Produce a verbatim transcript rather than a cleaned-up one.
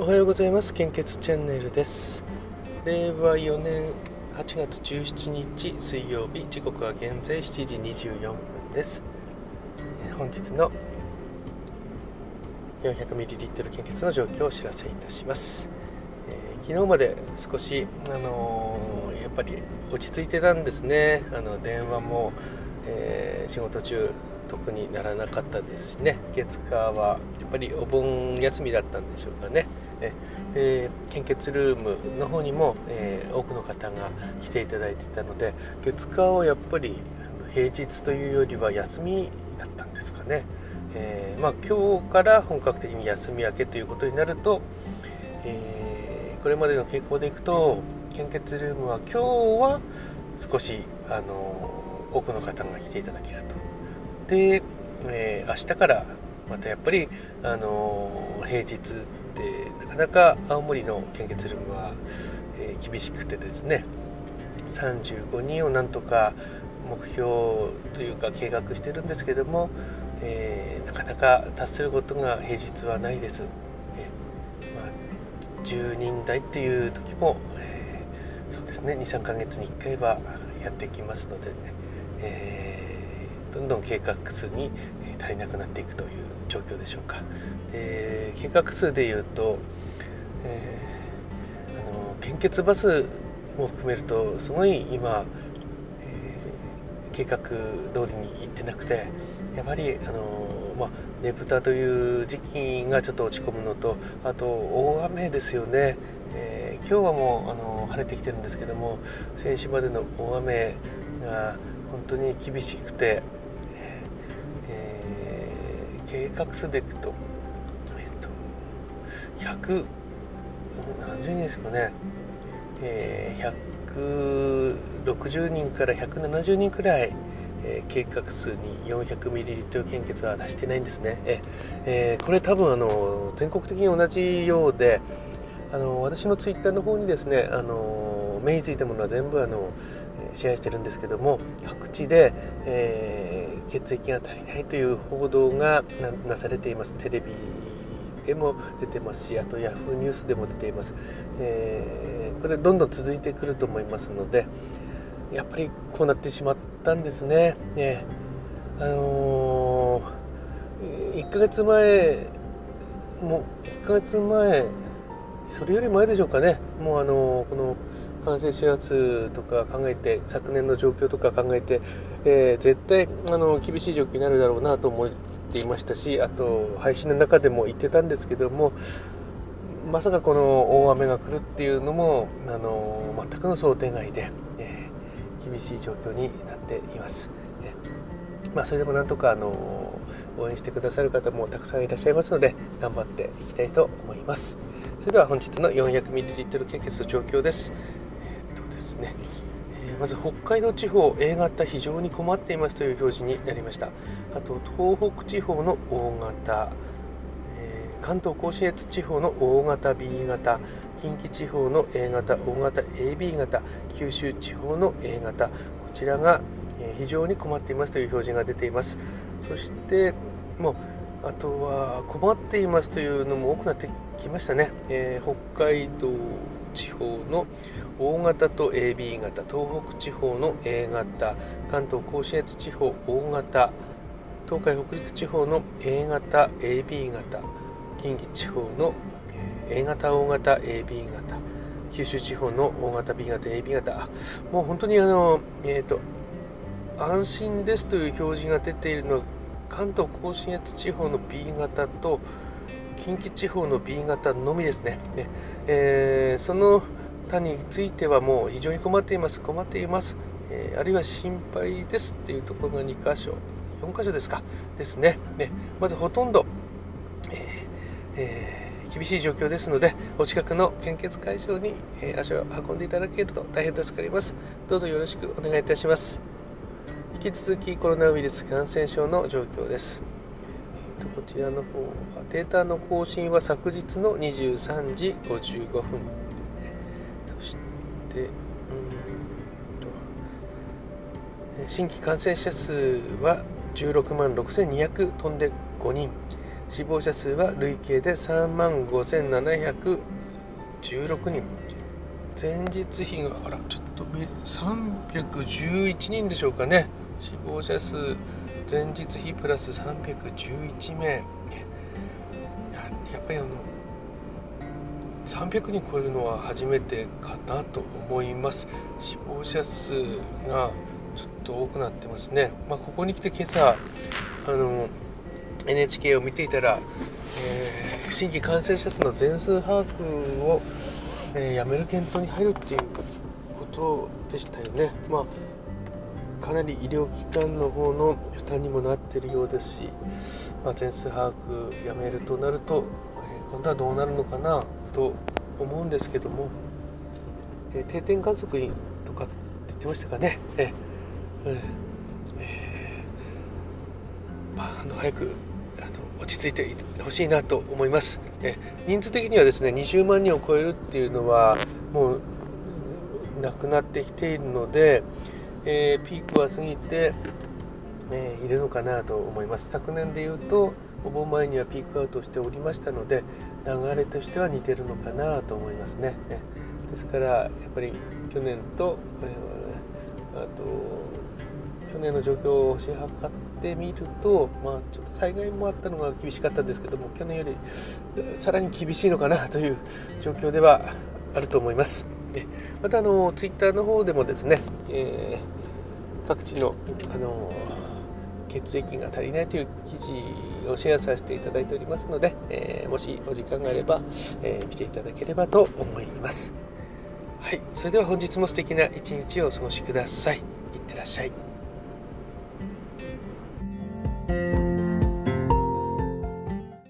おはようございます。献血チャンネルです。れいわよねんはちがつじゅうしちにち水曜日、時刻は現在しちじにじゅうよんぷんです。本日の よんひゃくミリリットル 献血の状況をお知らせいたします。えー、昨日まで少し、あのー、やっぱり落ち着いてたんですね。あの電話も、えー、仕事中特にならなかったですしね。月火はやっぱりお盆休みだったんでしょうかね。で、献血ルームの方にも、えー、多くの方が来ていただいていたので、月火はやっぱり平日というよりは休みだったんですかね。えーまあ、今日から本格的に休み明けということになると、えー、これまでの傾向でいくと献血ルームは今日は少し、あのー、多くの方が来ていただけると。で、えー、明日からまたやっぱり、あのー、平日ってなかなか青森の献血ルームは、えー、厳しくてですね、さんじゅうごにんをなんとか目標というか計画してるんですけども、えー、なかなか達することが平日はないです。えーまあ、じゅうにんだいっていう時も、えー、そうですね、にさんかげつにいっかいはやってきますのでね、えーどんどん計画数に足りなくなっていくという状況でしょうか。で、計画数でいうと、えー、あの献血バスも含めるとすごい今、えー、計画通りに行ってなくて、やはり、あのまあ、ねぶたという時期がちょっと落ち込むのと、あと大雨ですよね。えー、今日はもう、あの晴れてきてるんですけども、先週までの大雨が本当に厳しくて、計画数でいくと、えっと、ひゃくなんじゅうにんですかね、えー、ひゃくろくじゅうにんからひゃくななじゅうにんくらい、えー、計画数に よんひゃくミリリットル 献血は出してないんですね。ええー、これ多分、あの全国的に同じようで、あの私のツイッターの方にですね、あの目についたものは全部、あのシェアしてるんですけども、各地で、えー、血液が足りないという報道が な, なされています。テレビでも出てますし、あとヤフーニュースでも出ています。えー、これどんどん続いてくると思いますので、やっぱりこうなってしまったんですね。ね、あのー、いっかげつまえもいっかげつまえそれより前でしょうかね。もう、あのー、この感染者数とか考えて、昨年の状況とか考えて、えー、絶対、あの厳しい状況になるだろうなと思っていましたし、あと配信の中でも言ってたんですけども、まさかこの大雨が来るっていうのも、あの全くの想定外で、えー、厳しい状況になっています。えーまあ、それでもなんとか、あの応援してくださる方もたくさんいらっしゃいますので、頑張っていきたいと思います。それでは本日の よんひゃくミリリットル 献血の状況です。ね、まず北海道地方 A 型非常に困っていますという表示になりました。あと東北地方の O 型、えー、関東甲信越地方の O 型 B 型、近畿地方の A 型 O 型 エービー 型、九州地方の A 型、こちらが非常に困っていますという表示が出ています。そしてもう、あとは困っていますというのも多くなってきましたね。えー、北海道地方の O 型と エービー 型、東北地方の A 型、関東甲信越地方 O 型、東海北陸地方の A 型 エービー 型、近畿地方の A 型 O 型 エービー 型、九州地方の O 型 B 型 エービー 型、もう本当に、あの、えーと、安心ですという表示が出ているのは関東甲信越地方の B 型と近畿地方の B 型のみですね。えー、その他についてはもう非常に困っています、困っています、えー、あるいは心配ですというところがにかしょ、よんかしょですか、ですね。ね、まずほとんど、えーえー、厳しい状況ですので、お近くの献血会場に、えー、足を運んでいただけると大変助かります。どうぞよろしくお願いいたします。引き続きコロナウイルス感染症の状況です。こちらの方はデータの更新は昨日のにじゅうさんじごじゅうごふん、そして、うんと、新規感染者数はじゅうろくまんろくせんにひゃくとんでごにん、死亡者数は累計でさんまんごせんななひゃくじゅうろくにん、前日比があらちょっとさんびゃくじゅういちにんでしょうかね。死亡者数前日比プラスさんびゃくじゅういちめい、や, やっぱりあのさんびゃくにん超えるのは初めてかなと思います。死亡者数がちょっと多くなってますね。まあ、ここに来て今朝あの エヌエイチケー を見ていたら、えー、新規感染者数の全数把握を、えー、やめる検討に入るっていうことでしたよね。まあ、かなり医療機関の方の負担にもなっているようですし、まあ、全数把握やめるとなると、えー、今度はどうなるのかなと思うんですけども、えー、定点観測員とかって言ってましたかね。えーえーまあ、あの早くあの落ち着いてほしいなと思います。えー、人数的にはですねにじゅうまんにんを超えるっていうのはもうなくなってきているので、えー、ピークは過ぎて、えー、いるのかなと思います。昨年でいうとお盆前にはピークアウトしておりましたので、流れとしては似てるのかなと思いますね。ですからやっぱり去年と、えー、あと去年の状況を推し量ってみると、まあ、ちょっと災害もあったのが厳しかったんですけども、去年よりさらに厳しいのかなという状況ではあると思います。またあのツイッターの方でもですね、えー、各地のあの血液が足りないという記事をシェアさせていただいておりますので、えー、もしお時間があれば、えー、見ていただければと思います。はい、それでは本日も素敵な一日をお過ごしください。いってらっしゃい。